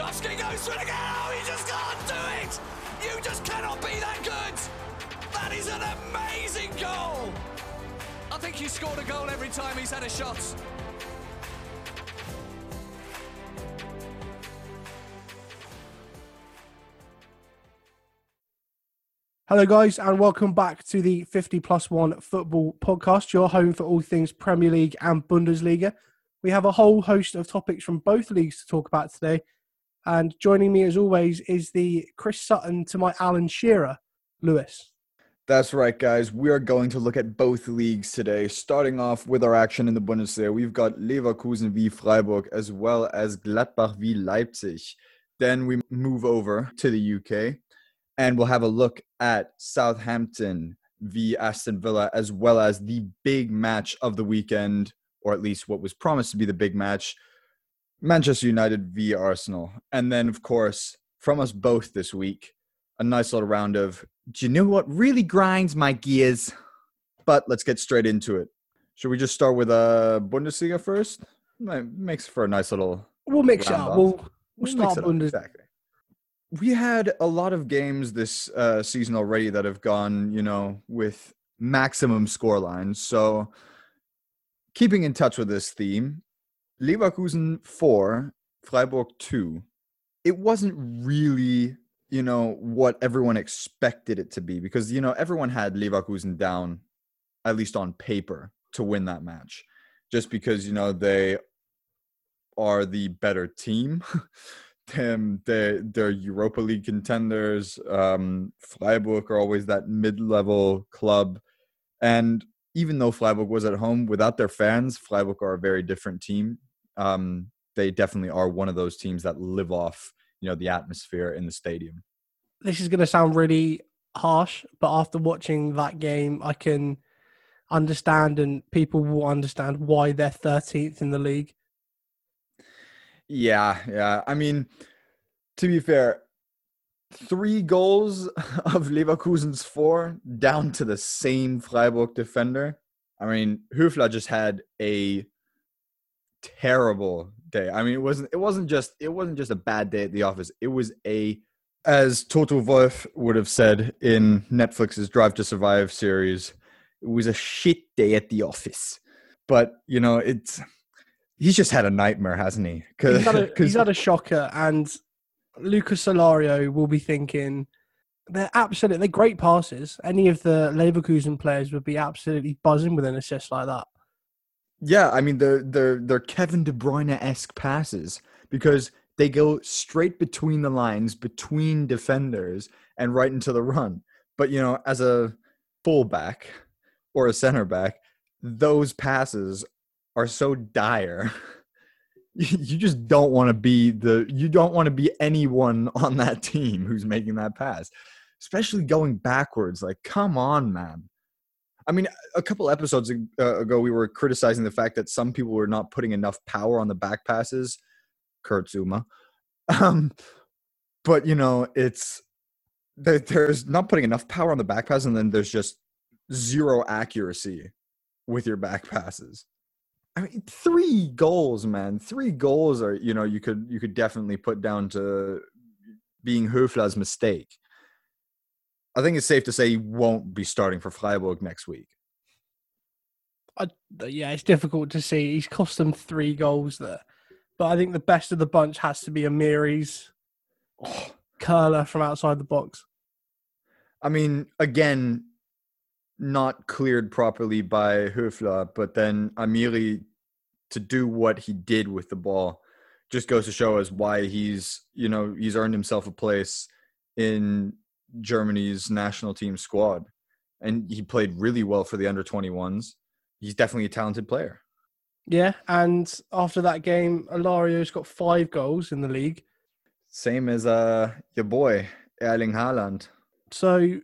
Lewandowski goes through again. Oh, he just can't do it. You just cannot be that good. That is an amazing goal. I think he scored a goal every time he's had a shot. Hello guys and welcome back to the 50+1 Football Podcast, your home for all things Premier League and Bundesliga. We have a whole host of topics from both leagues to talk about today, and joining me as always is the Chris Sutton to my Alan Shearer, Lewis. That's right guys, we are going to look at both leagues today, starting off with our action in the Bundesliga. We've got Leverkusen v Freiburg as well as Gladbach v Leipzig. Then we move over to the UK. And we'll have a look at Southampton v Aston Villa, as well as the big match of the weekend, or at least what was promised to be the big match, Manchester United v Arsenal. And then, of course, from us both this week, a nice little round of, do you know what really grinds my gears? But let's get straight into it. Should we just start with Bundesliga first? Makes for a nice little... We'll mix it up. We'll start Bundesliga. Exactly. We had a lot of games this season already that have gone, with maximum scorelines. So, keeping in touch with this theme, Leverkusen 4, Freiburg 2. It wasn't really, what everyone expected it to be because, everyone had Leverkusen down, at least on paper, to win that match. Just because, they are the better team. They're Europa League contenders. Freiburg are always that mid-level club. And even though Freiburg was at home, without their fans, Freiburg are a very different team. They definitely are one of those teams that live off, the atmosphere in the stadium. This is going to sound really harsh, but after watching that game, I can understand, and people will understand why they're 13th in the league. Yeah. I mean, to be fair, 3 goals of Leverkusen's 4 down to the same Freiburg defender. I mean, Hüffler just had a terrible day. I mean, it wasn't just a bad day at the office. It was as Toto Wolff would have said in Netflix's Drive to Survive series, it was a shit day at the office. But, he's just had a nightmare, hasn't he? He's had a shocker, and Lucas Solario will be thinking, they're great passes. Any of the Leverkusen players would be absolutely buzzing with an assist like that. Yeah, I mean, they're Kevin De Bruyne-esque passes because they go straight between the lines, between defenders, and right into the run. But, as a fullback or a centre-back, those passes are so dire. You just don't want to be anyone on that team who's making that pass, especially going backwards. Like, come on, man. I mean, a couple episodes ago, we were criticizing the fact that some people were not putting enough power on the back passes. Kurt Zuma. But, it's there's not putting enough power on the back pass, and then there's just zero accuracy with your back passes. I mean, 3 goals, man. 3 goals are, you could definitely put down to being Höfler's mistake. I think it's safe to say he won't be starting for Freiburg next week. It's difficult to see. He's cost them 3 goals there. But I think the best of the bunch has to be Amiri's curler from outside the box. I mean, again, not cleared properly by Hüffler, but then Amiri, to do what he did with the ball, just goes to show us why he's earned himself a place in Germany's national team squad. And he played really well for the under-21s. He's definitely a talented player. Yeah, and after that game, Alario's got 5 goals in the league. Same as your boy, Erling Haaland. So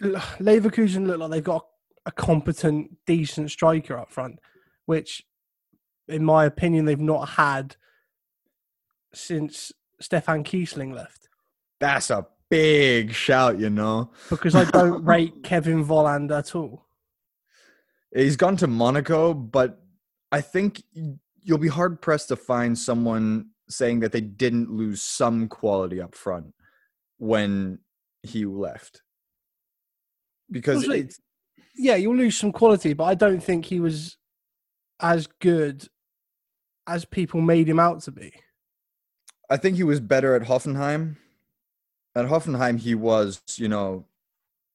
Leverkusen look like they've got a competent, decent striker up front, which, in my opinion, they've not had since Stefan Kiesling left. That's a big shout, Because I don't rate Kevin Volland at all. He's gone to Monaco, but I think you'll be hard-pressed to find someone saying that they didn't lose some quality up front when he left. Because also, it's... Yeah, you'll lose some quality, but I don't think he was as good as people made him out to be. I think he was better at Hoffenheim. At Hoffenheim, he was, you know,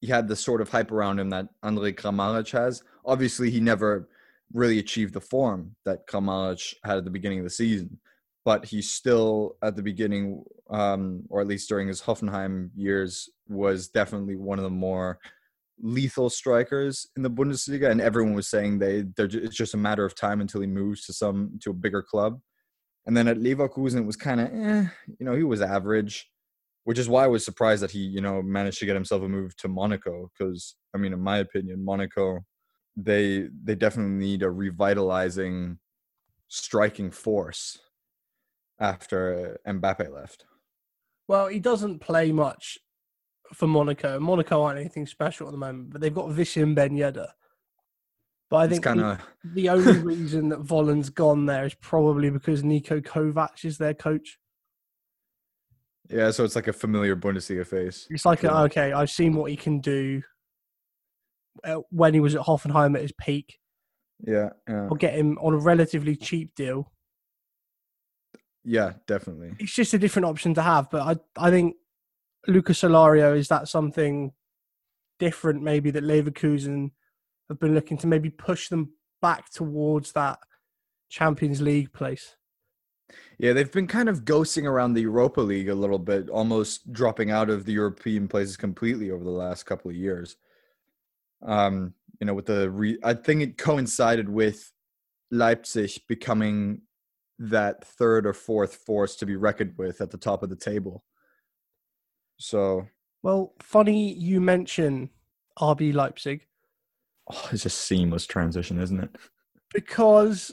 he had the sort of hype around him that Andre Kramaric has. Obviously, he never really achieved the form that Kramaric had at the beginning of the season, but he still, at the beginning, or at least during his Hoffenheim years, was definitely one of the more lethal strikers in the Bundesliga, and everyone was saying it's just a matter of time until he moves to a bigger club. And then at Leverkusen, it was kind of, he was average, which is why I was surprised that he, managed to get himself a move to Monaco. Because, I mean, in my opinion, Monaco, they definitely need a revitalizing striking force after Mbappe left. Well, he doesn't play much for Monaco. Monaco aren't anything special at the moment, but they've got Wissam Ben Yedder. But I think the only reason that Volland's gone there is probably because Niko Kovac is their coach. Yeah, so it's like a familiar Bundesliga face. It's like, okay, I've seen what he can do when he was at Hoffenheim at his peak. Yeah. I'll get him on a relatively cheap deal. Yeah, definitely. It's just a different option to have, but I think Lucas Alario, is that something different maybe that Leverkusen have been looking to maybe push them back towards that Champions League place? Yeah, they've been kind of ghosting around the Europa League a little bit, almost dropping out of the European places completely over the last couple of years. With I think it coincided with Leipzig becoming that third or fourth force to be reckoned with at the top of the table. So, well, funny you mention RB Leipzig. Oh, it's a seamless transition, isn't it? Because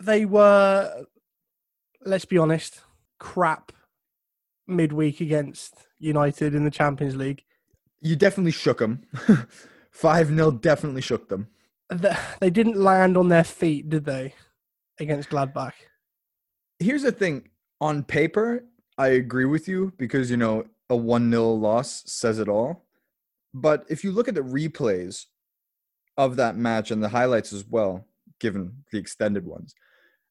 they were, let's be honest, crap midweek against United in the Champions League. You definitely shook them. 5-0 definitely shook them. They didn't land on their feet, did they, against Gladbach? Here's the thing. On paper, I agree with you because, a 1-0 loss says it all. But if you look at the replays of that match and the highlights as well, given the extended ones,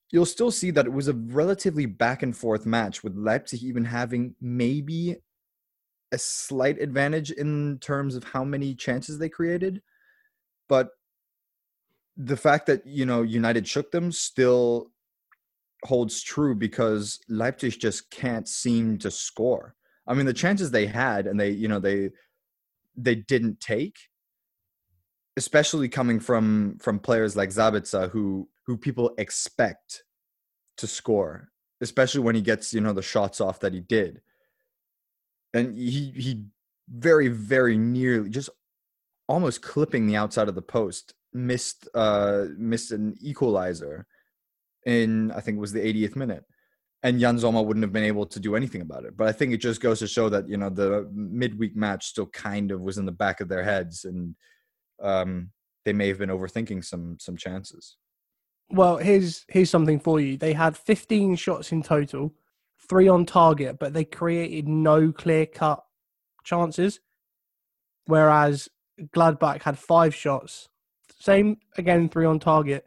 you'll still see that it was a relatively back and forth match, with Leipzig even having maybe a slight advantage in terms of how many chances they created. But the fact that, United shook them still holds true because Leipzig just can't seem to score. I mean, the chances they had and they didn't take, especially coming from players like Sabitzer, who people expect to score, especially when he gets, the shots off that he did. And he very, very nearly, just almost clipping the outside of the post, missed an equalizer in, I think it was the 80th minute. And Jan Sommer wouldn't have been able to do anything about it. But I think it just goes to show that, the midweek match still kind of was in the back of their heads, and they may have been overthinking some chances. Well, here's something for you. They had 15 shots in total, 3 on target, but they created no clear-cut chances, whereas Gladbach had 5 shots. Same, again, 3 on target,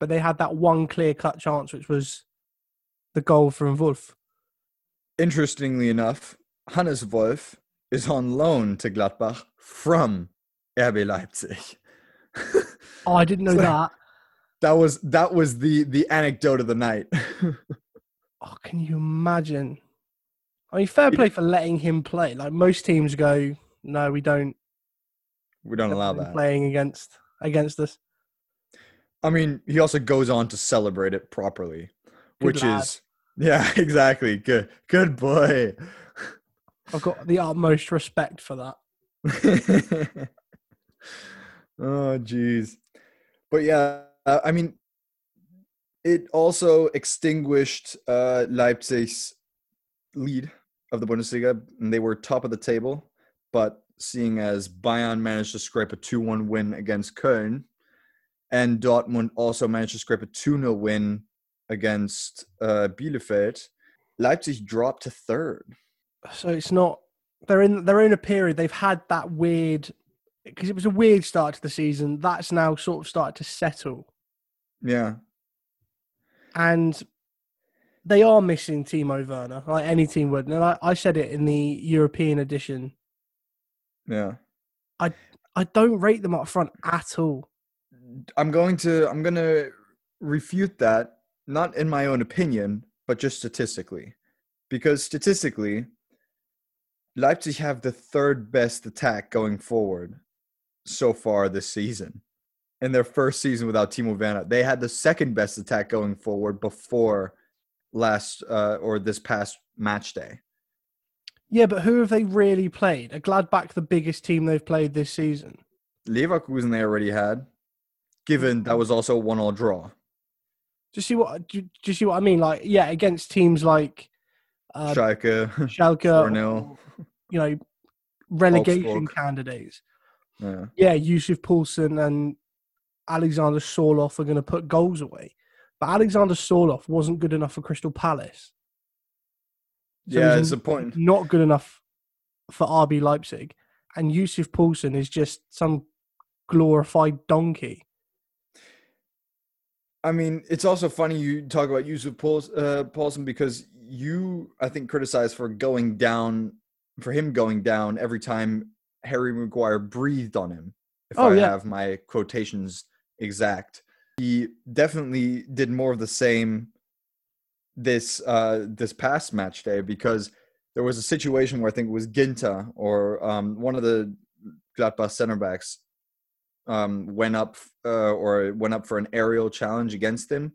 but they had that one clear-cut chance, which was the goal from Wolf. Interestingly enough, Hannes Wolf is on loan to Gladbach from RB Leipzig. Oh, I didn't know that. That was the anecdote of the night. Oh, can you imagine? I mean, fair play for letting him play. Like, most teams go, no, we don't allow that playing against us. I mean, he also goes on to celebrate it properly, yeah, exactly. Good boy. I've got the utmost respect for that. Oh, geez. But yeah, I mean, it also extinguished Leipzig's lead of the Bundesliga, and they were top of the table. But seeing as Bayern managed to scrape a 2-1 win against Köln, and Dortmund also managed to scrape a 2-0 win against Bielefeld, Leipzig dropped to third. So it's not, they're in a period, they've had that weird, because it was a weird start to the season, that's now sort of started to settle. Yeah. And they are missing Timo Werner, like any team would. And I said it in the European edition. Yeah. I don't rate them up front at all. I'm going to refute that, not in my own opinion, but just statistically. Because statistically, Leipzig have the third best attack going forward so far this season. In their first season without Timo Vanna, they had the second best attack going forward before this past match day. Yeah, but who have they really played? Are Gladbach the biggest team they've played this season? Leverkusen they already had, given that was also a 1-1 draw. Do you see what I mean? Like, yeah, against teams like Schalke, or, you know, relegation candidates. Yeah, Yussuf Poulsen and Alexander Sørloth are going to put goals away. But Alexander Sørloth wasn't good enough for Crystal Palace. So yeah, it's a point. Not good enough for RB Leipzig. And Yussuf Poulsen is just some glorified donkey. I mean, it's also funny you talk about Yussuf Poulsen because you, I think, criticized for him going down every time Harry Maguire breathed on him. If I have my quotations exact. He definitely did more of the same this past match day because there was a situation where I think it was Ginta or one of the Gladbach center backs went up for an aerial challenge against him,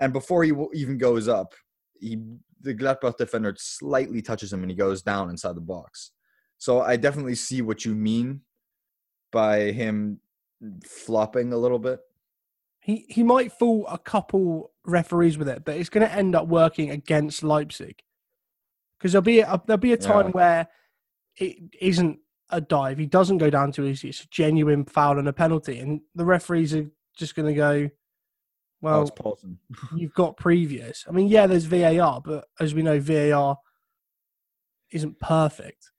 and before he even goes up, the Gladbach defender slightly touches him and he goes down inside the box. So I definitely see what you mean by him flopping a little bit. He might fool a couple referees with it, but it's going to end up working against Leipzig because there'll be a time where it isn't a dive. He doesn't go down too easy. It's a genuine foul and a penalty, and the referees are just going to go, "Well, oh, you've got previous." I mean, yeah, there's VAR, but as we know, VAR isn't perfect.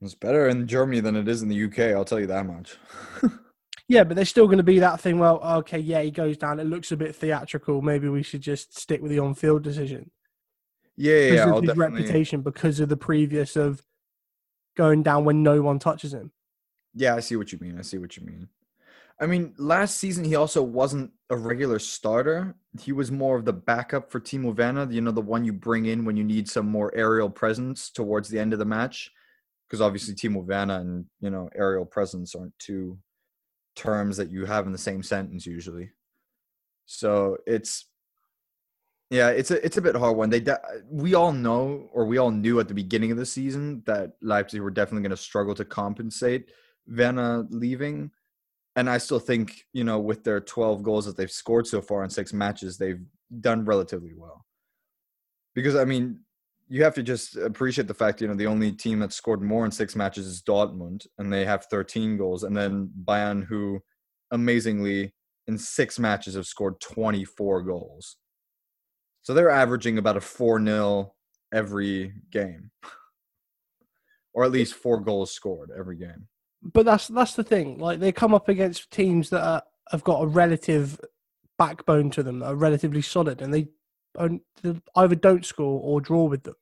It's better in Germany than it is in the UK. I'll tell you that much. Yeah, but there's still going to be that thing, well, okay, yeah, he goes down. It looks a bit theatrical. Maybe we should just stick with the on-field decision. Yeah. Because of his reputation, because of the previous of going down when no one touches him. Yeah, I see what you mean. I mean, last season he also wasn't a regular starter. He was more of the backup for Timo Vanna, you know, the one you bring in when you need some more aerial presence towards the end of the match. Because obviously Timo Vanna and, you know, aerial presence aren't too terms that you have in the same sentence usually, so it's a bit hard one. We all know, or we all knew at the beginning of the season, that Leipzig were definitely going to struggle to compensate Vanna leaving, and I still think, you know, with their 12 goals that they've scored so far in 6 matches, they've done relatively well. Because I mean, you have to just appreciate the fact, you know, the only team that scored more in 6 matches is Dortmund, and they have 13 goals. And then Bayern, who amazingly in 6 matches have scored 24 goals. So they're averaging about a 4-0 every game. Or at least 4 goals scored every game. But that's the thing. Like, they come up against teams that have got a relative backbone to them, that are relatively solid, and they either don't score or draw with them.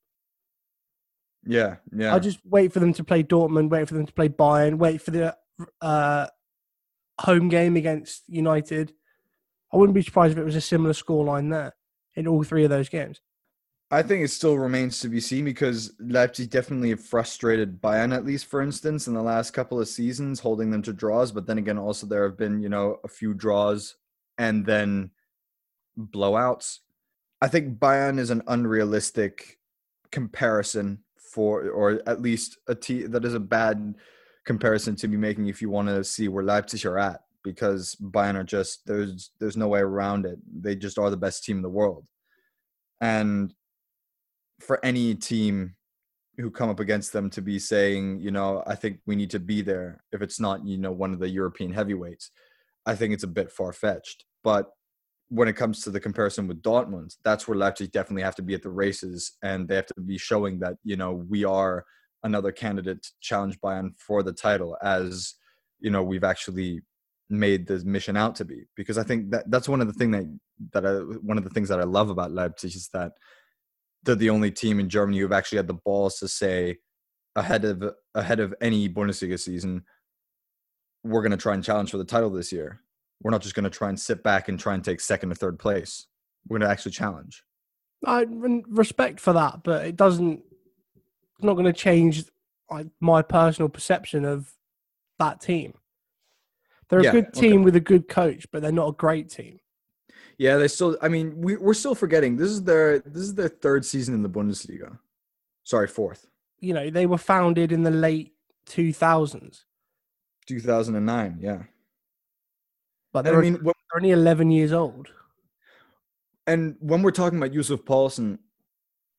Yeah. I just wait for them to play Dortmund, wait for them to play Bayern, wait for the home game against United. I wouldn't be surprised if it was a similar scoreline there in all 3 of those games. I think it still remains to be seen because Leipzig definitely have frustrated Bayern, at least for instance, in the last couple of seasons, holding them to draws. But then again, also there have been, you know, a few draws and then blowouts. I think Bayern is an unrealistic comparison or at least that is a bad comparison to be making if you want to see where Leipzig are at, because Bayern are just, there's no way around it. They just are the best team in the world. And for any team who come up against them to be saying, you know, I think we need to be there, if it's not, you know, one of the European heavyweights, I think it's a bit far-fetched. But when it comes to the comparison with Dortmund, that's where Leipzig definitely have to be at the races, and they have to be showing that, you know, we are another candidate to challenge Bayern for the title, as, you know, we've actually made this mission out to be. Because I think that's one of the thing one of the things that I love about Leipzig is that they're the only team in Germany who've actually had the balls to say ahead of any Bundesliga season, we're going to try and challenge for the title this year. We're not just going to try and sit back and try and take second or third place. We're going to actually challenge. I respect for that, but it doesn't. It's not going to change my personal perception of that team. They're a good team with a good coach, but they're not a great team. Yeah, they still. I mean, we're still forgetting this is their third season in the Bundesliga. Sorry, fourth. You know, they were founded in the late 2000s. 2009, yeah. But they're, they're only 11 years old. And when we're talking about Yussuf Poulsen,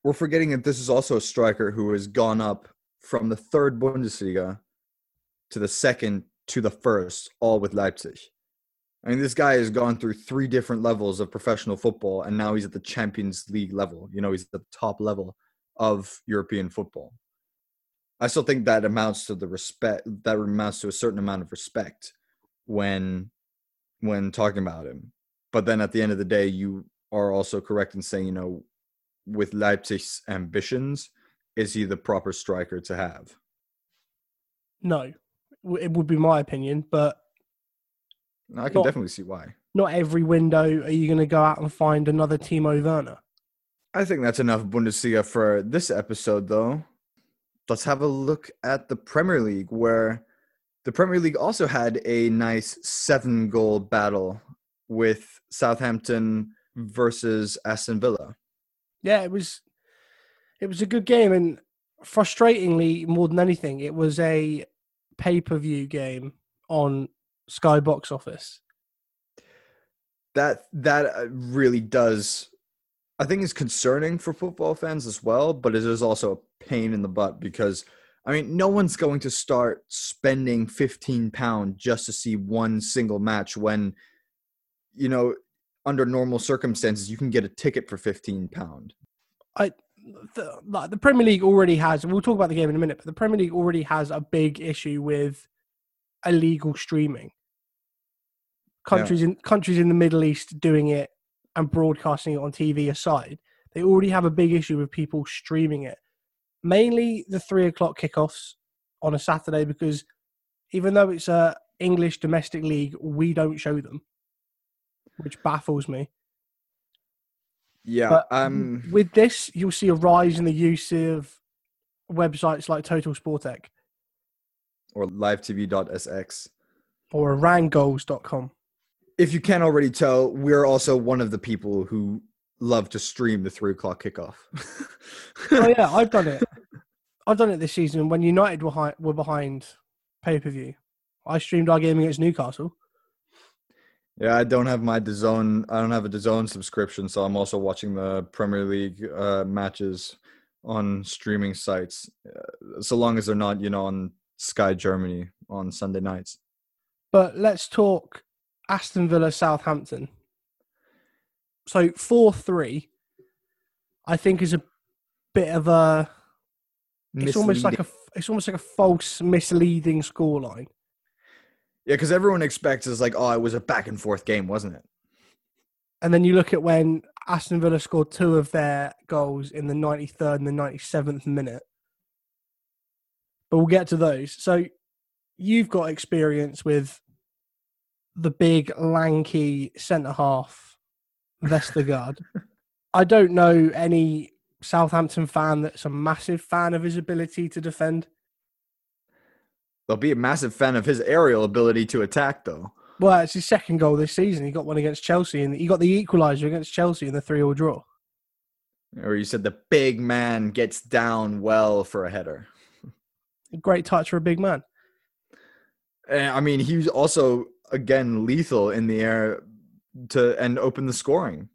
we're forgetting that this is also a striker who has gone up from the third Bundesliga to the second to the first, all with Leipzig. I mean, this guy has gone through three different levels of professional football, and now he's at the Champions League level. You know, he's at the top level of European football. I still think that amounts to a certain amount of respect when talking about him. But then at the end of the day, you are also correct in saying, you know, with Leipzig's ambitions, is he the proper striker to have? No, it would be my opinion, but I can definitely see why. Not every window are you going to go out and find another Timo Werner. I think that's enough Bundesliga for this episode, though. Let's have a look at the Premier League, where the Premier League also had a nice 7-goal battle with Southampton versus Aston Villa. Yeah, it was a good game, and frustratingly, more than anything, it was a pay-per-view game on Sky Box Office. That really does, I think, is concerning for football fans as well, but it is also a pain in the butt because, I mean, no one's going to start spending £15 just to see one single match when, you know, under normal circumstances, you can get a ticket for £15. The Premier League already has, and we'll talk about the game in a minute, but the Premier League already has a big issue with illegal streaming. Countries in the Middle East doing it and broadcasting it on TV aside, they already have a big issue with people streaming it. Mainly the 3:00 kickoffs on a Saturday, because even though it's a English domestic league, we don't show them, which baffles me. Yeah. But with this, you'll see a rise in the use of websites like Total Sportec or livetv.sx or ranggoals.com. If you can't already tell, we're also one of the people who love to stream the 3:00 kickoff. Oh yeah, I've done it. I've done it this season when United were behind pay-per-view. I streamed our game against Newcastle. Yeah, I don't have a DAZN subscription, so I'm also watching the Premier League matches on streaming sites, so long as they're not, you know, on Sky Germany on Sunday nights. But let's talk Aston Villa Southampton. So 4-3, I think, is a bit of a misleading. It's almost like a false misleading scoreline. Yeah, because everyone expects it's like, oh, it was a back and forth game, wasn't it? And then you look at when Aston Villa scored two of their goals in the 93rd and the 97th minute. But we'll get to those. So you've got experience with the big lanky centre half, Vestergaard. I don't know any Southampton fan that's a massive fan of his ability to defend. They'll be a massive fan of his aerial ability to attack, though. Well, it's his second goal this season. He got one against Chelsea, and he got the equaliser against Chelsea in the 3-3 draw. Or you said the big man gets down well for a header. Great touch for a big man. I mean, he was also, again, lethal in the air and open the scoring.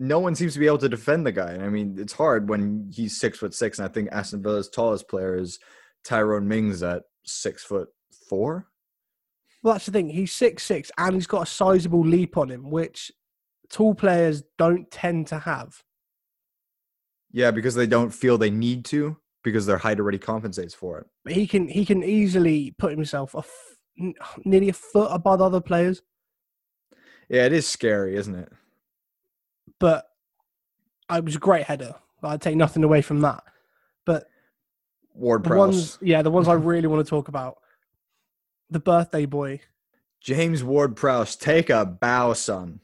No one seems to be able to defend the guy. I mean, it's hard when he's 6'6", and I think Aston Villa's tallest player is Tyrone Mings at 6'4". Well, that's the thing. He's 6'6", and he's got a sizable leap on him, which tall players don't tend to have. Yeah, because they don't feel they need to, because their height already compensates for it. But he can easily put himself nearly a foot above other players. Yeah, it is scary, isn't it? But it was a great header. I'd take nothing away from that. But Ward-Prowse. Yeah, the ones I really want to talk about. The birthday boy. James Ward-Prowse, take a bow, son.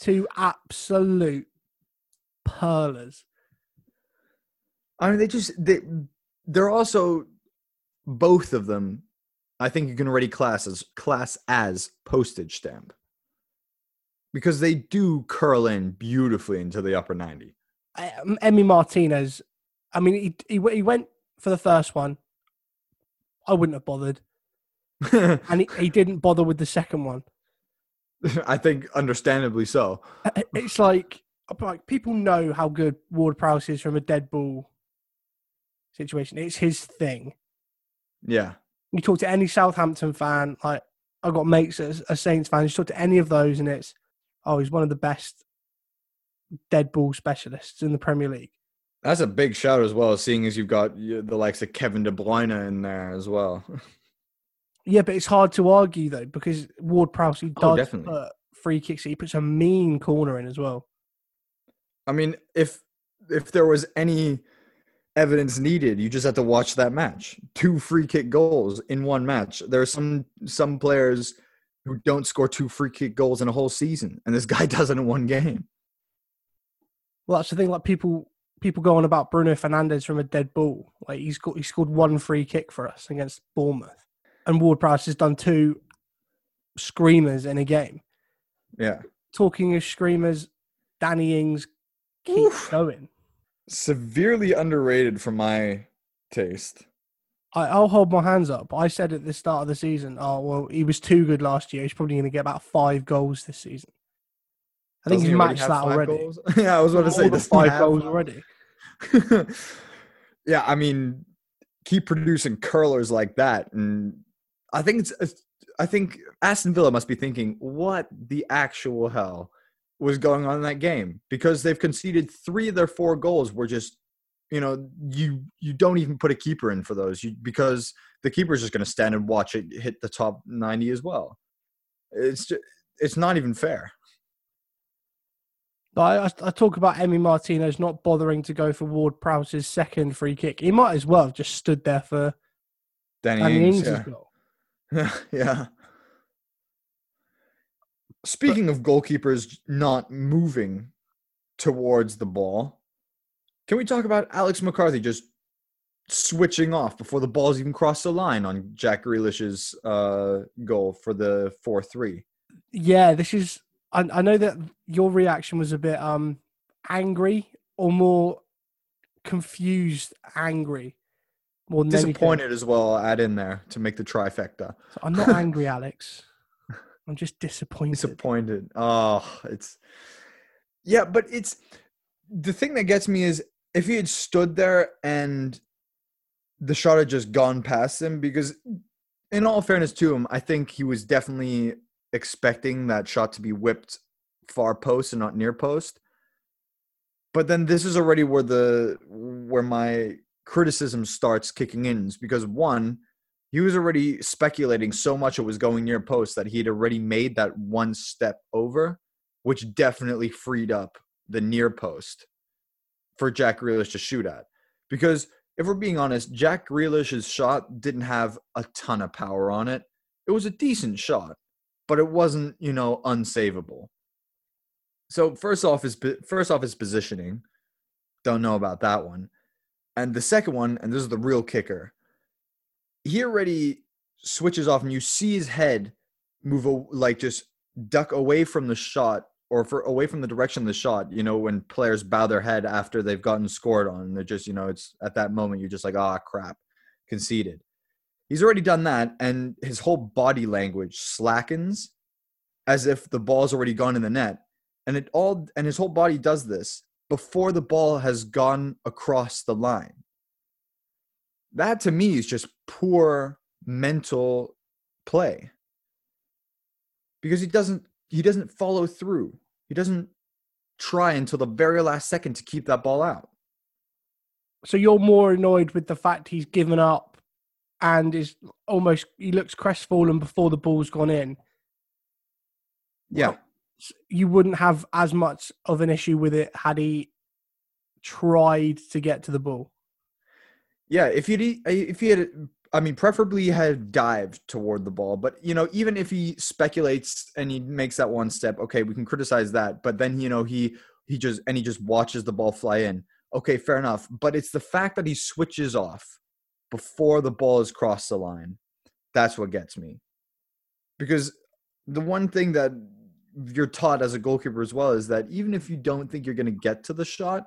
Two absolute pearlers. I mean, they're also, both of them, I think you can already class as postage stamp. Because they do curl in beautifully into the upper 90. Emi Martinez, I mean, he went for the first one. I wouldn't have bothered. And he didn't bother with the second one. I think understandably so. It's like people know how good Ward-Prowse is from a dead ball situation. It's his thing. Yeah. You talk to any Southampton fan, like I've got mates as a Saints fan, you talk to any of those and it's, oh, he's one of the best dead ball specialists in the Premier League. That's a big shout as well, seeing as you've got the likes of Kevin De Bruyne in there as well. Yeah, but it's hard to argue though, because Ward-Prowse, he does put free kicks, he puts a mean corner in as well. I mean, if there was any evidence needed, you just have to watch that match. 2 free kick goals in one match. There are some players who don't score 2 free kick goals in a whole season, and this guy does it in one game. Well, that's the thing. Like people go on about Bruno Fernandes from a dead ball. Like he scored 1 free kick for us against Bournemouth, and Ward-Prowse has done 2 screamers in a game. Yeah. Talking of screamers, Danny Ings keeps going. Severely underrated for my taste. I'll hold my hands up. I said at the start of the season, oh, well, he was too good last year. He's probably going to get about 5 goals this season. I think he's matched that already. Yeah, I was about to say, the 5 goals already. Yeah, I mean, keep producing curlers like that. And I think Aston Villa must be thinking, what the actual hell was going on in that game? Because they've conceded 3 of their 4 goals were just, you know, you don't even put a keeper in for those because the keeper's just going to stand and watch it hit the top 90 as well. It's not even fair. But I talk about Emi Martinez not bothering to go for Ward-Prowse's second free kick. He might as well have just stood there for Danny Ings' goal. Yeah. Speaking of goalkeepers not moving towards the ball, can we talk about Alex McCarthy just switching off before the ball's even crossed the line on Jack Grealish's goal for the 4-3? Yeah, this is... I know that your reaction was a bit angry or more confused angry. More disappointed anything. As well, add in there to make the trifecta. So I'm not angry, Alex. I'm just disappointed. Oh, it's... Yeah, but it's... The thing that gets me is if he had stood there and the shot had just gone past him, because in all fairness to him, I think he was definitely... expecting that shot to be whipped far post and not near post. But then this is already where my criticism starts kicking in, is because one, he was already speculating so much it was going near post that he had already made that one step over, which definitely freed up the near post for Jack Grealish to shoot at. Because if we're being honest, Jack Grealish's shot didn't have a ton of power on it. It was a decent shot, but it wasn't, you know, unsavable. So first off, his positioning. Don't know about that one. And the second one, and this is the real kicker, he already switches off and you see his head move, like just duck away from the shot or away from the direction of the shot, you know, when players bow their head after they've gotten scored on. And they're just, you know, it's at that moment, you're just like, ah, crap, conceded. He's already done that, and his whole body language slackens as if the ball's already gone in the net. And his whole body does this before the ball has gone across the line. That, to me, is just poor mental play. Because he doesn't follow through. He doesn't try until the very last second to keep that ball out. So you're more annoyed with the fact he's given up and is almost, he looks crestfallen before the ball's gone in. Yeah. Well, you wouldn't have as much of an issue with it had he tried to get to the ball. Yeah, if he had, preferably he had dived toward the ball, but, you know, even if he speculates and he makes that one step, okay, we can criticize that, but then, you know, he just watches the ball fly in. Okay, fair enough. But it's the fact that he switches off before the ball has crossed the line. That's what gets me. Because the one thing that you're taught as a goalkeeper as well is that even if you don't think you're going to get to the shot,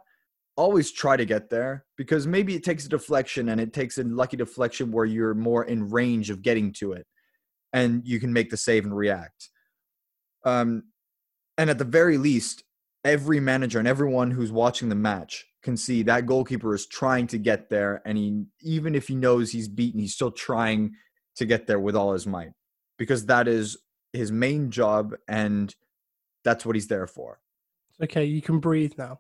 always try to get there, because maybe it takes a deflection, and it takes a lucky deflection where you're more in range of getting to it and you can make the save and react. And at the very least, every manager and everyone who's watching the match can see that goalkeeper is trying to get there. And even if he knows he's beaten, he's still trying to get there with all his might, because that is his main job and that's what he's there for. Okay, you can breathe now.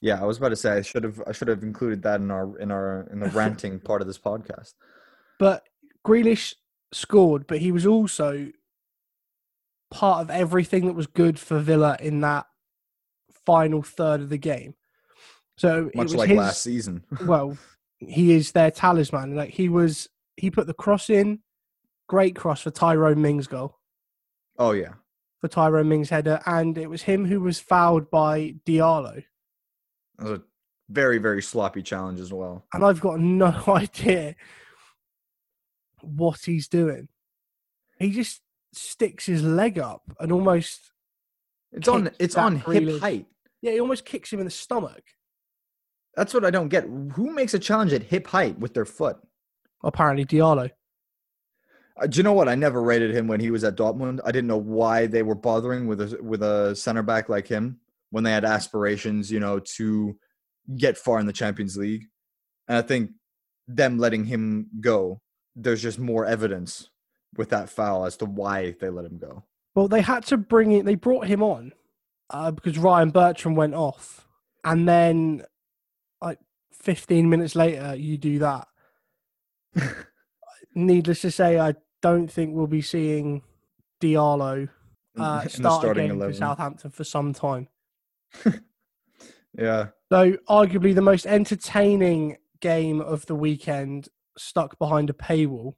Yeah, I was about to say I should have included that in the ranting part of this podcast. But Grealish scored, but he was also part of everything that was good for Villa in that final third of the game. So much like last season. Well, he is their talisman. Like he put the cross in, great cross for Tyrone Mings' goal. Oh yeah, for Tyrone Mings' header, and it was him who was fouled by Diallo. That was a very, very sloppy challenge as well. And I've got no idea what he's doing. He just sticks his leg up and almost... It's on hip height. Yeah, he almost kicks him in the stomach. That's what I don't get. Who makes a challenge at hip height with their foot? Apparently Diallo. Do you know what? I never rated him when he was at Dortmund. I didn't know why they were bothering with a centre-back like him, when they had aspirations, you know, to get far in the Champions League. And I think them letting him go, there's just more evidence with that foul as to why they let him go. Well, they had to they brought him on because Ryan Bertrand went off. And then, 15 minutes later, you do that. Needless to say, I don't think we'll be seeing Diallo start a game for Southampton for some time. Yeah. So arguably the most entertaining game of the weekend, stuck behind a paywall.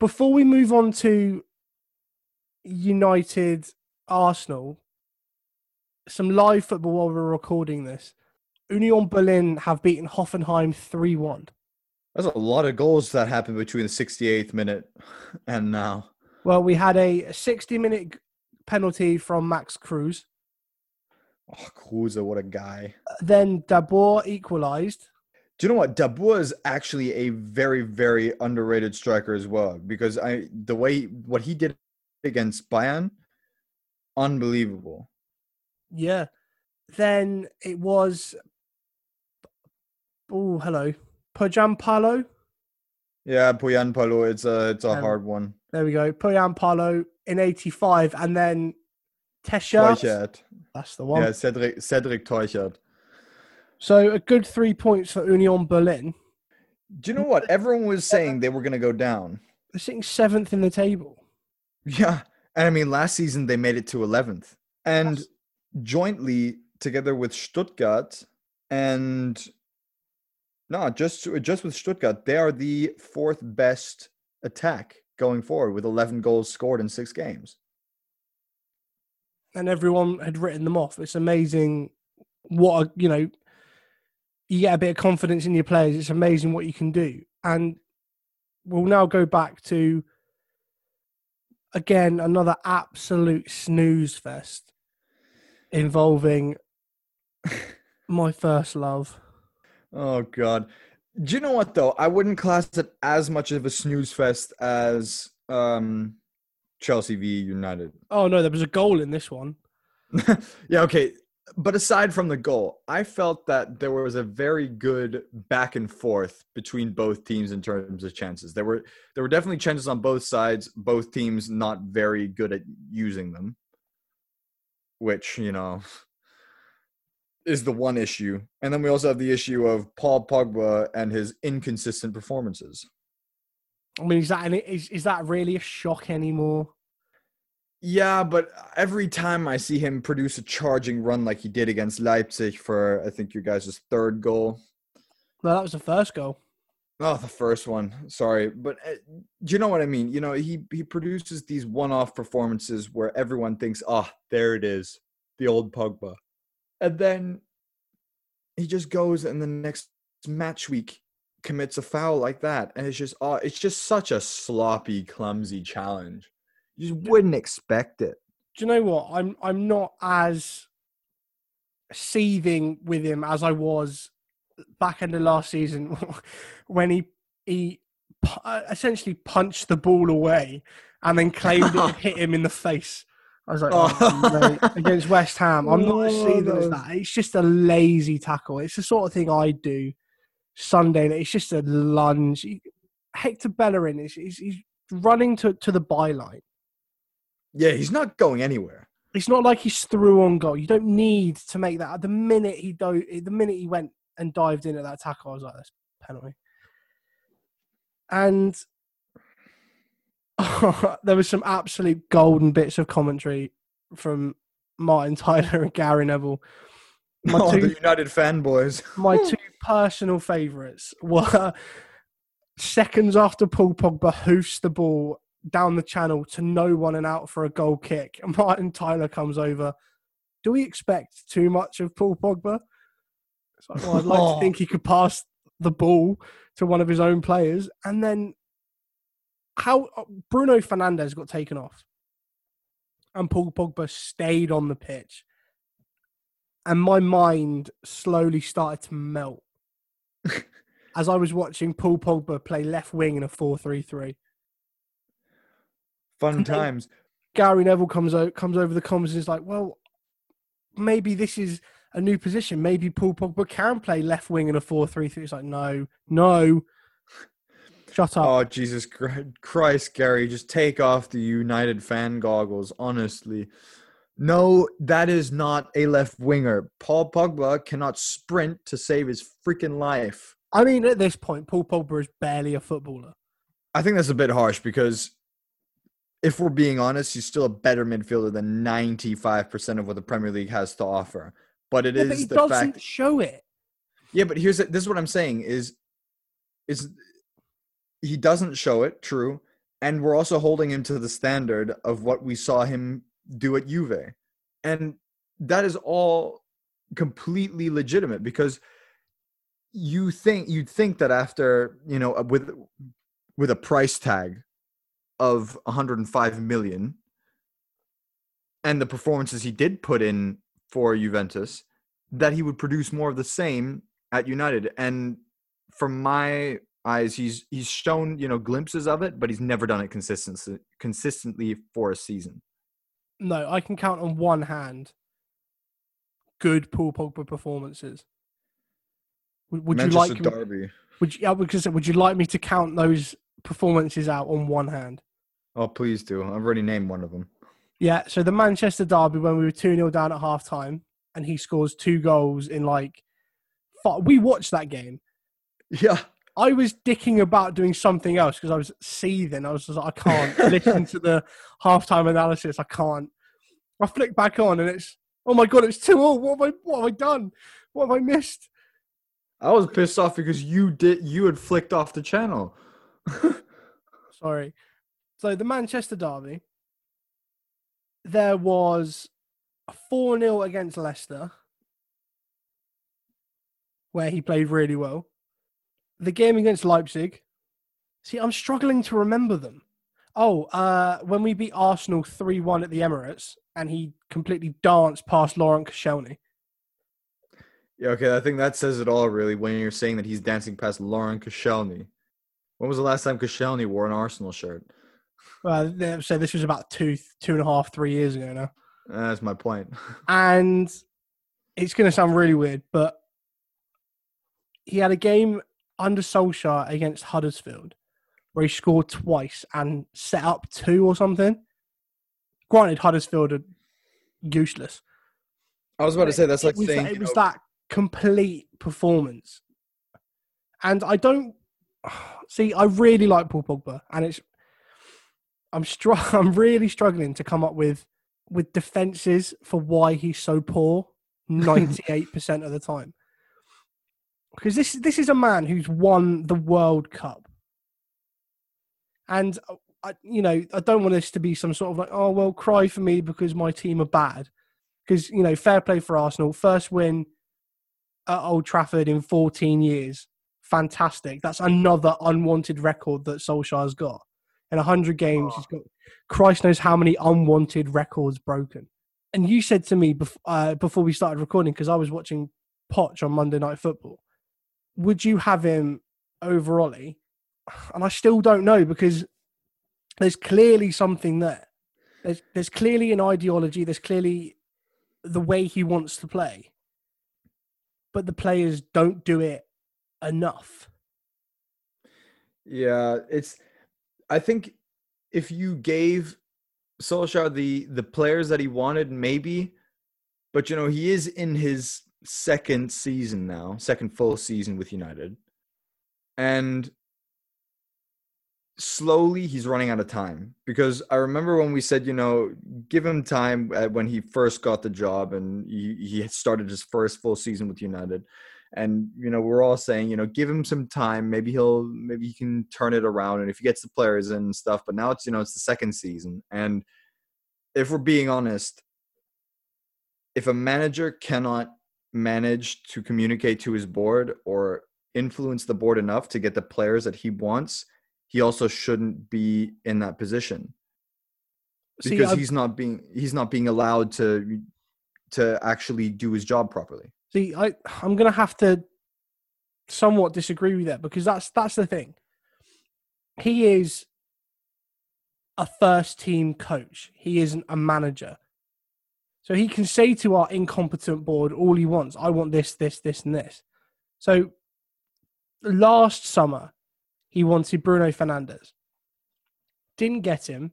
Before we move on to United Arsenal, some live football while we're recording this. Union Berlin have beaten Hoffenheim 3-1. That's a lot of goals that happened between the 68th minute and now. Well, we had a 60-minute penalty from Max Kruse. Oh, Kruse, what a guy. Then Dabur equalized. Do you know what? Dabur is actually a very, very underrated striker as well, because what he did against Bayern, unbelievable. Yeah. Then it was... Oh, hello. Pujan Palo? Yeah, Pujan Palo. It's a hard one. There we go. Pujan Palo in 85, and then... Teuchert. That's the one. Yeah, Cedric Teuchert. So a good 3 points for Union Berlin. Do you know what? Everyone was saying they were going to go down. They're sitting 7th in the table. Yeah. And I mean, last season they made it to 11th. And jointly, together with Stuttgart and... No, just with Stuttgart, they are the fourth best attack going forward with 11 goals scored in 6 games. And everyone had written them off. It's amazing what, you know, you get a bit of confidence in your players. It's amazing what you can do. And we'll now go back to, again, another absolute snooze fest involving my first love. Oh, God. Do you know what, though? I wouldn't class it as much of a snooze fest as... Chelsea v United. Oh no, there was a goal in this one. Yeah, okay. But aside from the goal, I felt that there was a very good back and forth between both teams in terms of chances. There were definitely chances on both sides, both teams not very good at using them. which, you know, is the one issue. And then we also have the issue of Paul Pogba and his inconsistent performances. I mean, is that really a shock anymore? Yeah, but every time I see him produce a charging run like he did against Leipzig for, I think, you guys' third goal. No, that was the first goal. Oh, the first one. Sorry. But do you know what I mean? You know, he produces these one-off performances where everyone thinks, oh, there it is, the old Pogba. And then he just goes and the next match week commits a foul like that. And it's just such a sloppy, clumsy challenge. You just wouldn't expect it. Do you know what? I'm not as seething with him as I was back in the last season when he essentially punched the ball away and then claimed it hit him in the face. I was like, oh, mate, against West Ham. I'm not as seething as that. It's just a lazy tackle. It's the sort of thing I do Sunday. It's just a lunge. Hector Bellerin is running to the byline. Yeah, he's not going anywhere. It's not like he's through on goal. You don't need to make that. The minute he went and dived in at that tackle, I was like, that's penalty. And there was some absolute golden bits of commentary from Martin Tyler and Gary Neville. The United fanboys. My two personal favourites were seconds after Paul Pogba hoofs the ball down the channel to no one and out for a goal kick, Martin Tyler comes over. Do we expect too much of Paul Pogba? It's like, well, I'd like to think he could pass the ball to one of his own players. And then how Bruno Fernandes got taken off and Paul Pogba stayed on the pitch. And my mind slowly started to melt. As I was watching Paul Pogba play left wing in a 4-3-3. Fun times. Gary Neville comes over the comms and is like, well, maybe this is a new position. Maybe Paul Pogba can play left wing in a 4-3-3. It's like, no. Shut up. Oh, Jesus Christ, Gary. Just take off the United fan goggles, honestly. No, that is not a left winger. Paul Pogba cannot sprint to save his freaking life. I mean, at this point, Paul Pogba is barely a footballer. I think that's a bit harsh because if we're being honest, he's still a better midfielder than 95% of what the Premier League has to offer. But it is the fact... But he doesn't show it. Yeah, but this is what I'm saying is he doesn't show it, true. And we're also holding him to the standard of what we saw him do at Juve. And that is all completely legitimate because... You'd think that after, you know, with a price tag of 105 million and the performances he did put in for Juventus, that he would produce more of the same at United. And from my eyes, he's shown, you know, glimpses of it, but he's never done it consistently for a season. No, I can count on one hand good Paul Pogba performances. Derby. Would you like me to count those performances out on one hand? Oh, please do. I've already named one of them. Yeah, so the Manchester Derby when we were 2-0 down at halftime and he scores two goals in like... We watched that game. Yeah. I was dicking about doing something else because I was seething. I was just like, I can't listen to the halftime analysis. I can't. I flick back on and it's, oh my God, it's 2-0. What have I done? What have I missed? I was pissed off because you had flicked off the channel. Sorry. So the Manchester Derby, there was a 4-0 against Leicester where he played really well. The game against Leipzig. See, I'm struggling to remember them. Oh, when we beat Arsenal 3-1 at the Emirates and he completely danced past Laurent Koscielny. Yeah, okay, I think that says it all, really, when you're saying that he's dancing past Laurent Koscielny. When was the last time Koscielny wore an Arsenal shirt? Well, so this was about 2.5, 3 years ago now. That's my point. And it's going to sound really weird, but he had a game under Solskjaer against Huddersfield where he scored twice and set up two or something. Granted, Huddersfield are useless. I was about to say, that's like saying... It was that complete performance. And I don't... See, I really like Paul Pogba, and it's... I'm really struggling to come up with defences for why he's so poor 98% of the time. Because this is a man who's won the World Cup. And, I don't want this to be some sort of like, oh, well, cry for me because my team are bad. Because, fair play for Arsenal. First win at Old Trafford in 14 years. Fantastic. That's another unwanted record that Solskjaer's got. In 100 games, he's got Christ knows how many unwanted records broken. And you said to me before we started recording, because I was watching Poch on Monday Night Football, would you have him over Ollie? And I still don't know, because there's clearly something there. There's clearly an ideology. There's clearly the way he wants to play. But the players don't do it enough. Yeah, I think if you gave Solskjaer the players that he wanted, maybe. But, he is in his second season now, second full season with United. And slowly he's running out of time, because I remember when we said, give him time when he first got the job and he had started his first full season with United. And, we're all saying, give him some time. Maybe he can turn it around. And if he gets the players in and stuff, but now it's, it's the second season. And if we're being honest, if a manager cannot manage to communicate to his board or influence the board enough to get the players that he wants, he also shouldn't be in that position, because he's not being allowed to actually do his job properly. See, I'm going to have to somewhat disagree with that, because that's the thing. He is a first-team coach. He isn't a manager. So he can say to our incompetent board all he wants, I want this, this, this, and this. So last summer, he wanted Bruno Fernandes. Didn't get him.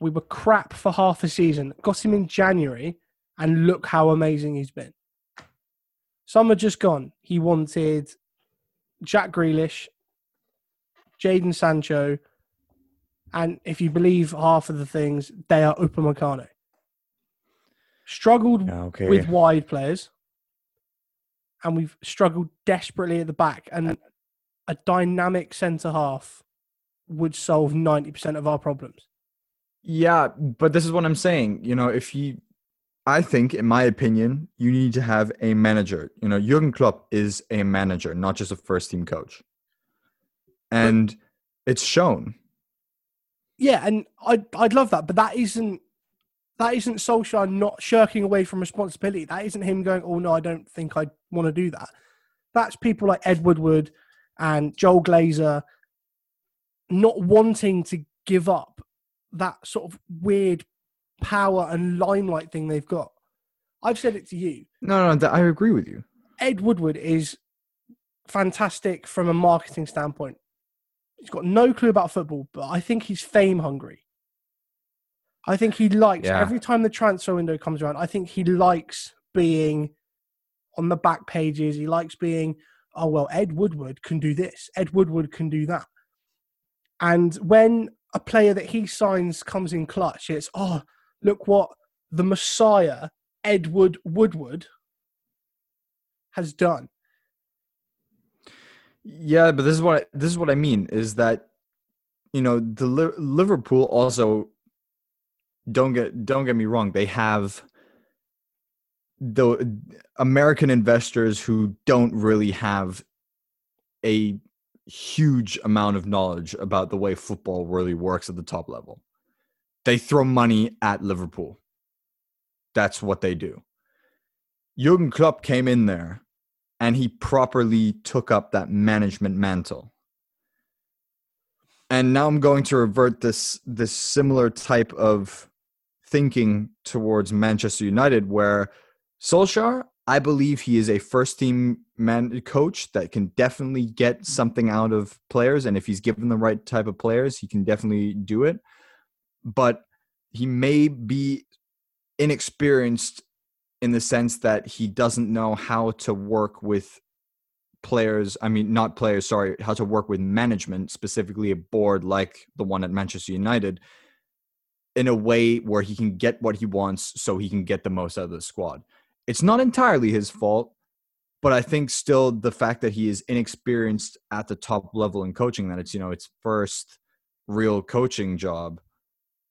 We were crap for half a season. Got him in January, and look how amazing he's been. Summer just gone. He wanted Jack Grealish, Jadon Sancho, and if you believe half of the things, they are Upamecano. Struggled with wide players, and we've struggled desperately at the back. And a dynamic centre-half would solve 90% of our problems. Yeah, but this is what I'm saying. I think, in my opinion, you need to have a manager. Jurgen Klopp is a manager, not just a first-team coach. And it's shown. Yeah, and I'd love that, but that isn't Solskjaer not shirking away from responsibility. That isn't him going, oh, no, I don't think I want to do that. That's people like Ed Woodward and Joel Glazer not wanting to give up that sort of weird power and limelight thing they've got. I've said it to you. No, I agree with you. Ed Woodward is fantastic from a marketing standpoint. He's got no clue about football, but I think he's fame hungry. I think he likes, every time the transfer window comes around, I think he likes being on the back pages. He likes being, oh, well, Ed Woodward can do this. Ed Woodward can do that. And when a player that he signs comes in clutch, it's, oh, look what the Messiah, Edward Woodward, has done. Yeah, but this is what I mean, is that, the Liverpool also, don't get me wrong, they have the American investors who don't really have a huge amount of knowledge about the way football really works at the top level. They throw money at Liverpool. That's what they do. Jurgen Klopp came in there and he properly took up that management mantle. And now I'm going to revert this similar type of thinking towards Manchester United, where Solskjaer, I believe he is a first-team coach that can definitely get something out of players. And if he's given the right type of players, he can definitely do it. But he may be inexperienced in the sense that he doesn't know how to work with players. I mean, not players, sorry, how to work with management, specifically a board like the one at Manchester United, in a way where he can get what he wants so he can get the most out of the squad. It's not entirely his fault, but I think still the fact that he is inexperienced at the top level in coaching, that it's, you know, its first real coaching job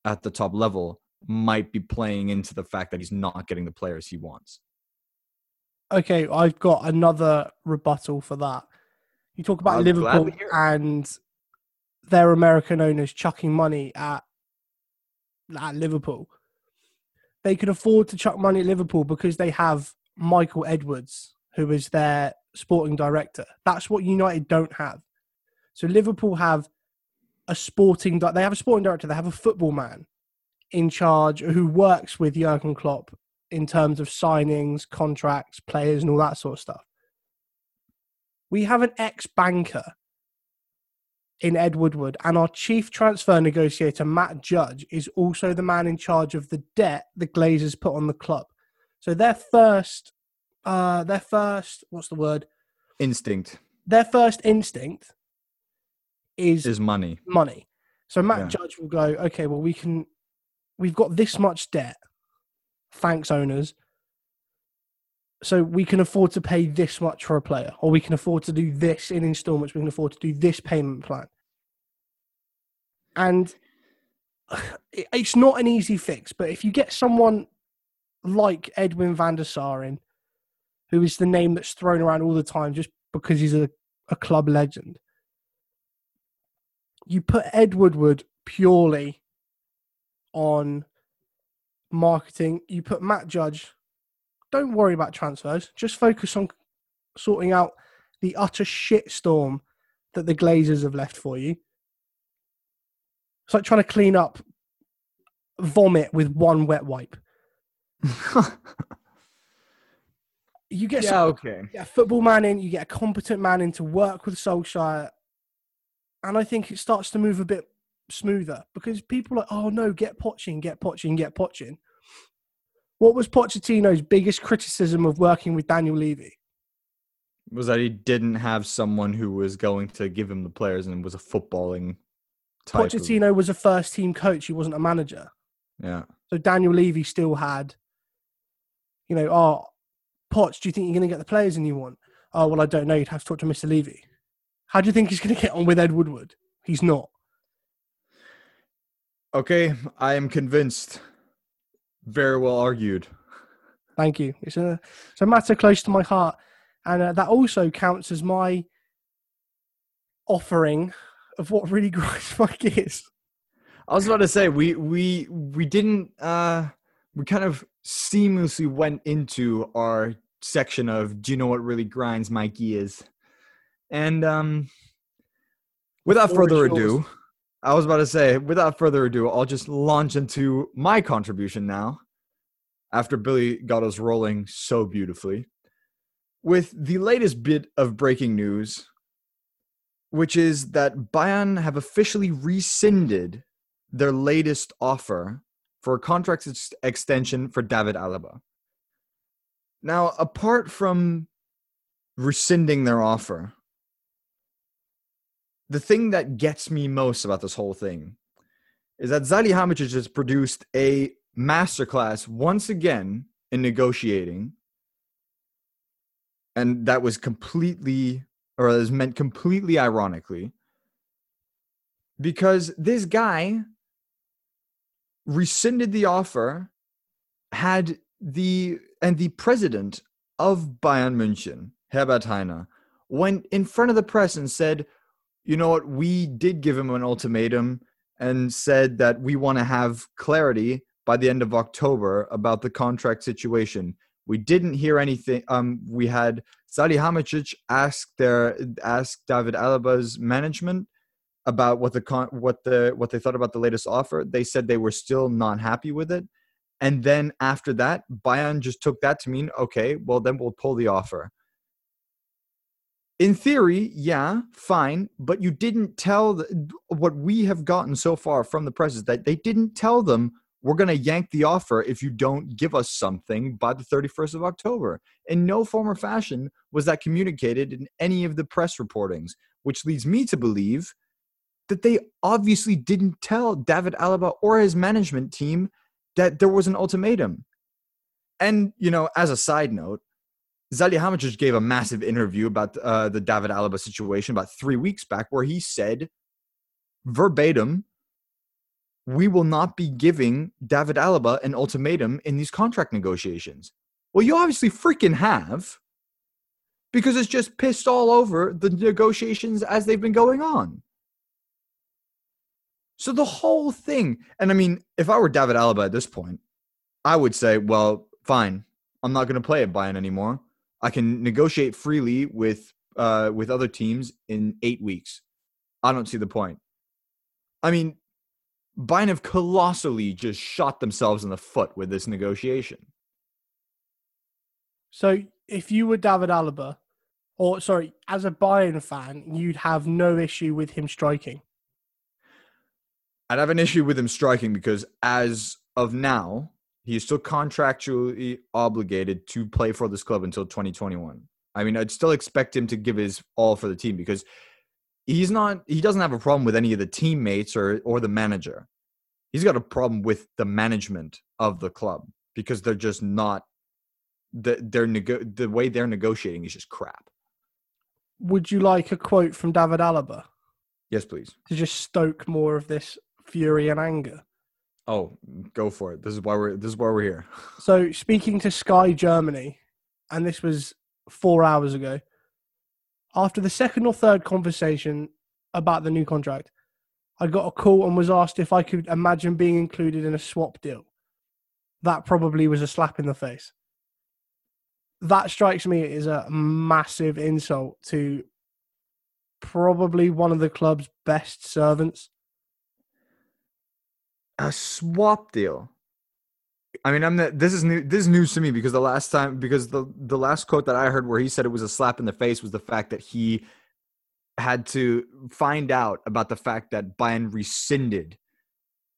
at the top level, might be playing into the fact that he's not getting the players he wants. Okay, I've got another rebuttal for that. You talk about Liverpool and their American owners chucking money at Liverpool. They could afford to chuck money at Liverpool because they have Michael Edwards, who is their sporting director. That's what United don't have. So Liverpool have a sporting director, they have a football man in charge who works with Jurgen Klopp in terms of signings, contracts, players, and all that sort of stuff. We have an ex-banker in Ed Woodward, and our chief transfer negotiator, Matt Judge, is also the man in charge of the debt the Glazers put on the club. So Their first instinct is money. Money. So Matt Judge will go, okay, well, we've got this much debt, thanks owners, so we can afford to pay this much for a player, or we can afford to do this in installments, we can afford to do this payment plan. And it's not an easy fix, but if you get someone like Edwin van der Sar in, who is the name that's thrown around all the time just because he's a club legend, you put Ed Woodward purely on marketing. You put Matt Judge, don't worry about transfers, just focus on sorting out the utter shitstorm that the Glazers have left for you. It's like trying to clean up vomit with one wet wipe. You get a football man in, you get a competent man in to work with Solskjaer, and I think it starts to move a bit smoother, because people are like, oh no, get Pochettino. What was Pochettino's biggest criticism of working with Daniel Levy? Was that he didn't have someone who was going to give him the players and was a footballing type. Pochettino was a first team coach, he wasn't a manager. Yeah. So Daniel Levy still had, you know, oh, Poch, do you think you're going to get the players in you want? Oh, well, I don't know. You'd have to talk to Mr. Levy. How do you think he's going to get on with Ed Woodward? He's not. Okay, I am convinced. Very well argued. Thank you. It's a matter close to my heart. And that also counts as my offering of what really grinds my gears. I was about to say, we didn't... we kind of seamlessly went into our section of, do you know what really grinds my gears? And without further ado, I'll just launch into my contribution now, after Billy got us rolling so beautifully, with the latest bit of breaking news, which is that Bayern have officially rescinded their latest offer for a contract extension for David Alaba. Now, apart from rescinding their offer, the thing that gets me most about this whole thing is that Salihamidzic has produced a masterclass once again in negotiating, and that was meant completely ironically, because this guy rescinded the offer, and the president of Bayern München, Herbert Hainer, went in front of the press and said, you know what, we did give him an ultimatum and said that we want to have clarity by the end of October about the contract situation. We didn't hear anything. We had Salihamidzic ask David Alaba's management about what they thought about the latest offer. They said they were still not happy with it. And then after that, Bayern just took that to mean, okay, well, then we'll pull the offer. In theory, yeah, fine, but you didn't tell what we have gotten so far from the press is that they didn't tell them we're going to yank the offer if you don't give us something by the 31st of October. In no form or fashion was that communicated in any of the press reportings, which leads me to believe that they obviously didn't tell David Alaba or his management team that there was an ultimatum. And, you know, as a side note, Salihamidzic gave a massive interview about the David Alaba situation about 3 weeks back where he said verbatim, we will not be giving David Alaba an ultimatum in these contract negotiations. Well, you obviously freaking have, because it's just pissed all over the negotiations as they've been going on. So the whole thing, and I mean, if I were David Alaba at this point, I would say, well, fine, I'm not going to play at Bayern anymore. I can negotiate freely with other teams in 8 weeks. I don't see the point. I mean, Bayern have colossally just shot themselves in the foot with this negotiation. So if you were David Alaba, or sorry, as a Bayern fan, you'd have no issue with him striking. I'd have an issue with him striking because as of now, he is still contractually obligated to play for this club until 2021. I mean, I'd still expect him to give his all for the team because he doesn't have a problem with any of the teammates or the manager. He's got a problem with the management of the club because they're just not the way they're negotiating is just crap. Would you like a quote from David Alaba? Yes, please. To just stoke more of this fury and anger. Oh, go for it. This is why we're here. So, speaking to Sky Germany, and this was 4 hours ago, after the second or third conversation about the new contract, I got a call and was asked if I could imagine being included in a swap deal. That probably was a slap in the face. That strikes me as a massive insult to probably one of the club's best servants. A swap deal. I mean, this is news to me because the last quote that I heard where he said it was a slap in the face was the fact that he had to find out about the fact that Bayern rescinded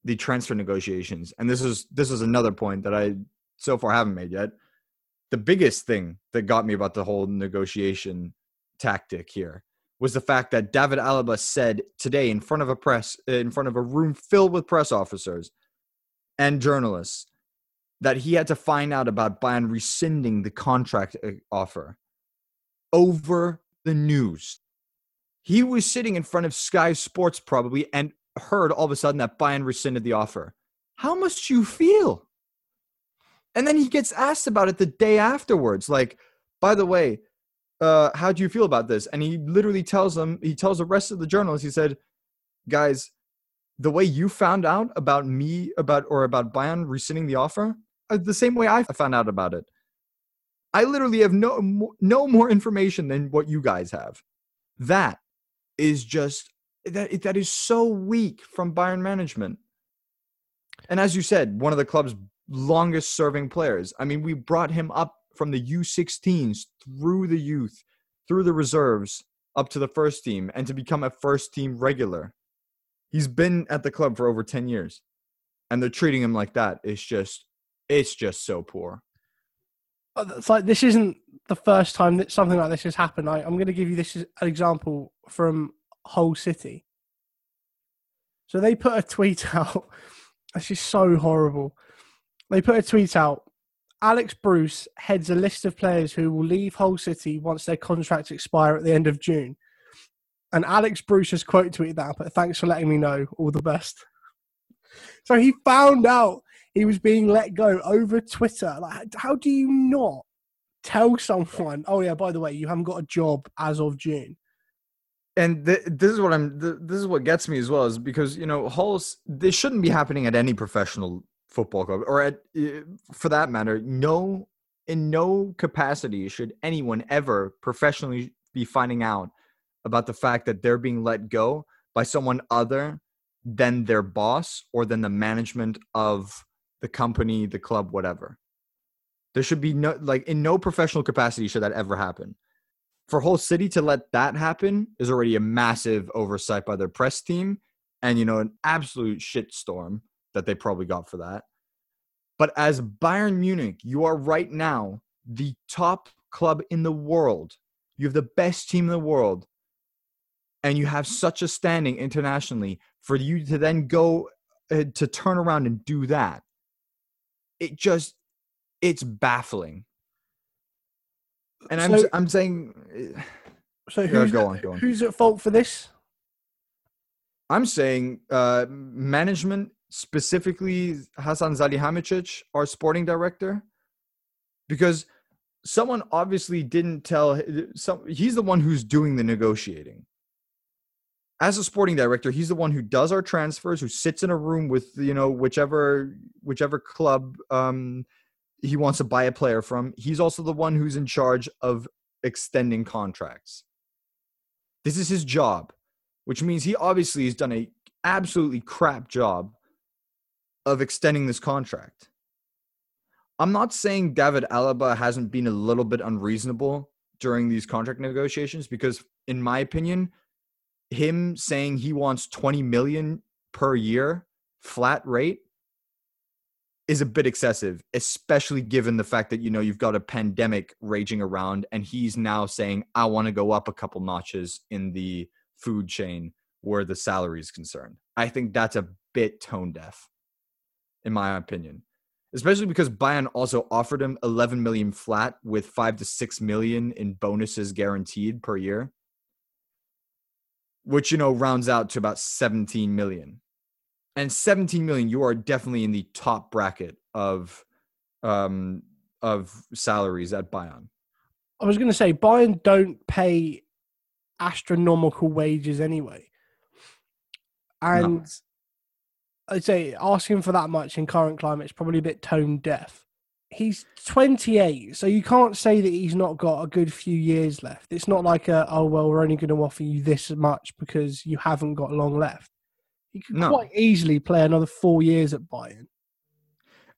the transfer negotiations. And this is another point that I so far haven't made yet. The biggest thing that got me about the whole negotiation tactic here was the fact that David Alaba said today in front of a room filled with press officers and journalists, that he had to find out about Bayern rescinding the contract offer over the news. He was sitting in front of Sky Sports probably and heard all of a sudden that Bayern rescinded the offer. How must you feel? And then he gets asked about it the day afterwards. Like, by the way, how do you feel about this? And he literally tells the rest of the journalists, he said, guys, the way you found out about me, about Bayern rescinding the offer, the same way I found out about it. I literally have no more information than what you guys have. That is just, that is so weak from Bayern management. And as you said, one of the club's longest serving players. I mean, we brought him up from the U16s through the youth, through the reserves, up to the first team, and to become a first team regular. He's been at the club for over 10 years, and they're treating him like that. It's just so poor. It's like, this isn't the first time that something like this has happened. I'm going to give you this as an example from Hull City. So they put a tweet out. That's just so horrible. They put a tweet out. Alex Bruce heads a list of players who will leave Hull City once their contracts expire at the end of June. And Alex Bruce has quote tweeted that, but thanks for letting me know. All the best. So he found out he was being let go over Twitter. Like, how do you not tell someone, oh yeah, by the way, you haven't got a job as of June? And this is what gets me as well, is because, you know, this shouldn't be happening at any professional football club, or for that matter, in no capacity should anyone ever professionally be finding out about the fact that they're being let go by someone other than their boss or than the management of the company, the club, whatever. There should be in no professional capacity should that ever happen. For Hull City to let that happen is already a massive oversight by their press team, and, you know, an absolute shitstorm that they probably got for that. But as Bayern Munich, you are right now the top club in the world. You have the best team in the world. And you have such a standing internationally for you to then go to turn around and do that. It's baffling. And so, I'm saying... So who's at fault for this? I'm saying management, specifically Hasan Salihamidzic, our sporting director, because someone obviously didn't tell – he's the one who's doing the negotiating. As a sporting director, he's the one who does our transfers, who sits in a room with whichever club he wants to buy a player from. He's also the one who's in charge of extending contracts. This is his job, which means he obviously has done an absolutely crap job of extending this contract. I'm not saying David Alaba hasn't been a little bit unreasonable during these contract negotiations because, in my opinion, him saying he wants 20 million per year flat rate is a bit excessive, especially given the fact that, you've got a pandemic raging around and he's now saying, I want to go up a couple notches in the food chain where the salary is concerned. I think that's a bit tone deaf, in my opinion, especially because Bayern also offered him 11 million flat with 5 to 6 million in bonuses guaranteed per year, which, rounds out to about 17 million. And 17 million, you are definitely in the top bracket of salaries at Bayern. I was going to say, Bayern don't pay astronomical wages anyway. And no. I'd say asking for that much in current climate is probably a bit tone deaf. He's 28, so you can't say that he's not got a good few years left. It's not like, we're only going to offer you this much because you haven't got long left. He could quite easily play another 4 years at Bayern.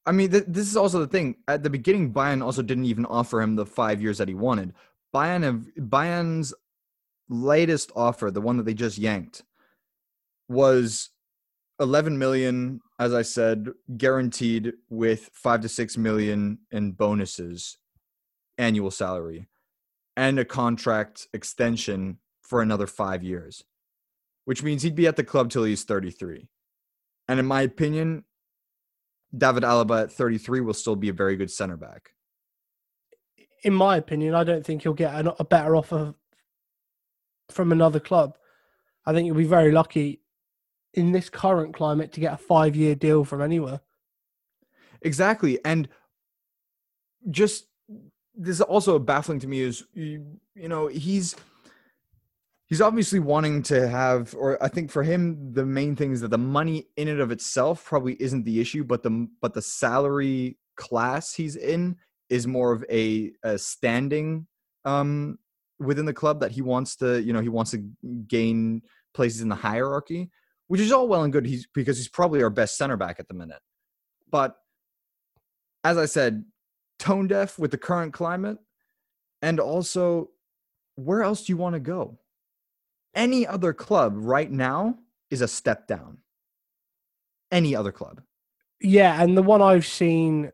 I mean, this is also the thing. At the beginning, Bayern also didn't even offer him the 5 years that he wanted. Bayern's latest offer, the one that they just yanked, was 11 million, as I said, guaranteed with 5 to 6 million in bonuses, annual salary, and a contract extension for another 5 years. Which means he'd be at the club till he's 33. And in my opinion, David Alaba at 33 will still be a very good center back. In my opinion, I don't think he'll get a better offer from another club. I think you'll be very lucky in this current climate to get a 5-year deal from anywhere. Exactly. And just this is also baffling to me is, he's obviously wanting to have, or I think for him, the main thing is that the money in and of itself probably isn't the issue, but the salary class he's in is more of a standing within the club that he wants to gain places in the hierarchy, which is all well and good. Because he's probably our best center back at the minute, but as I said, tone deaf with the current climate, and also where else do you want to go? Any other club right now is a step down. Any other club. Yeah, and the one I've seen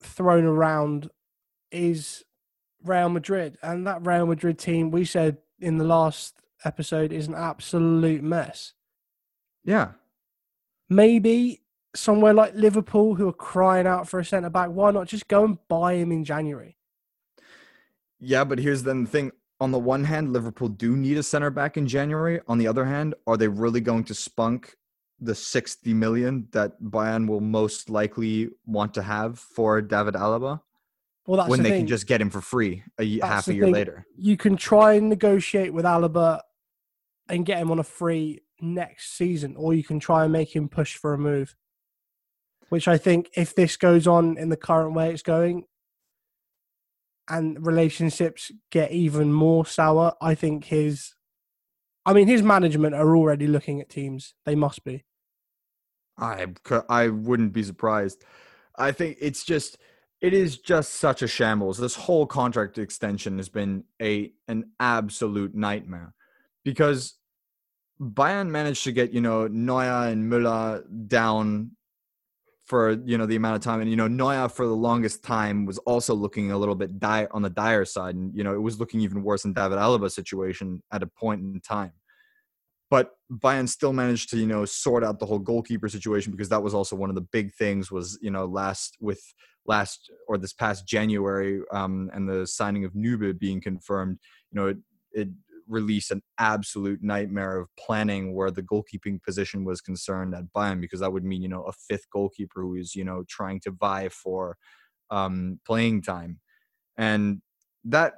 thrown around is Real Madrid. And that Real Madrid team, we said in the last episode, is an absolute mess. Yeah. Maybe somewhere like Liverpool, who are crying out for a centre-back, why not just go and buy him in January? Yeah, but here's the thing. On the one hand, Liverpool do need a center back in January. On the other hand, are they really going to spunk the 60 million that Bayern will most likely want to have for David Alaba? Well, that's when they can just get him for free half a year later. You can try and negotiate with Alaba and get him on a free next season, or you can try and make him push for a move, which I think if this goes on in the current way it's going, and relationships get even more sour, I think his management are already looking at teams. They must be. I wouldn't be surprised. I think it is just such a shambles. This whole contract extension has been an absolute nightmare because Bayern managed to get, Neuer and Müller down for, you know, the amount of time. And, you know, Neuer for the longest time was also looking a little bit on the dire side. And, you know, it was looking even worse than David Alba's situation at a point in time. But Bayern still managed to, you know, sort out the whole goalkeeper situation, because that was also one of the big things was, you know, this past January and the signing of Nübel being confirmed, you know, it released an absolute nightmare of planning where the goalkeeping position was concerned at Bayern, because that would mean, you know, a fifth goalkeeper who is, you know, trying to vie for playing time. And that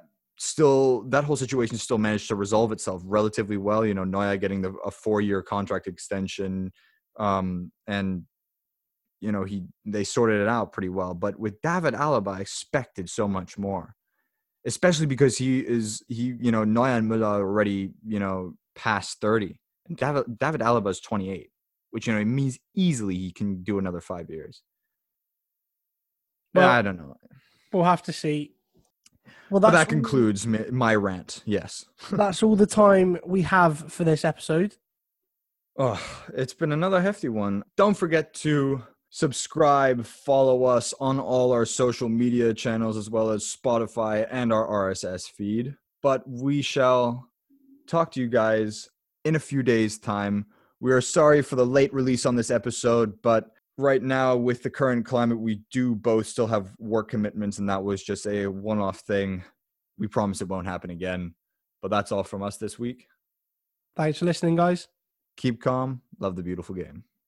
whole situation still managed to resolve itself relatively well. You know, Neuer getting a 4-year contract extension, and, you know, they sorted it out pretty well. But with David Alaba, I expected so much more, especially because he Neuer and Müller already, you know, past 30. And David Alaba is 28, which, you know, it means easily he can do another 5 years. Well, I don't know. We'll have to see. Well, that concludes my rant. Yes. That's all the time we have for this episode. Oh, it's been another hefty one. Don't forget to subscribe, follow us on all our social media channels, as well as Spotify and our RSS feed. But we shall talk to you guys in a few days' time. We are sorry for the late release on this episode, but right now, with the current climate, we do both still have work commitments, and that was just a one-off thing. We promise it won't happen again. But that's all from us this week. Thanks for listening, guys. Keep calm. Love the beautiful game.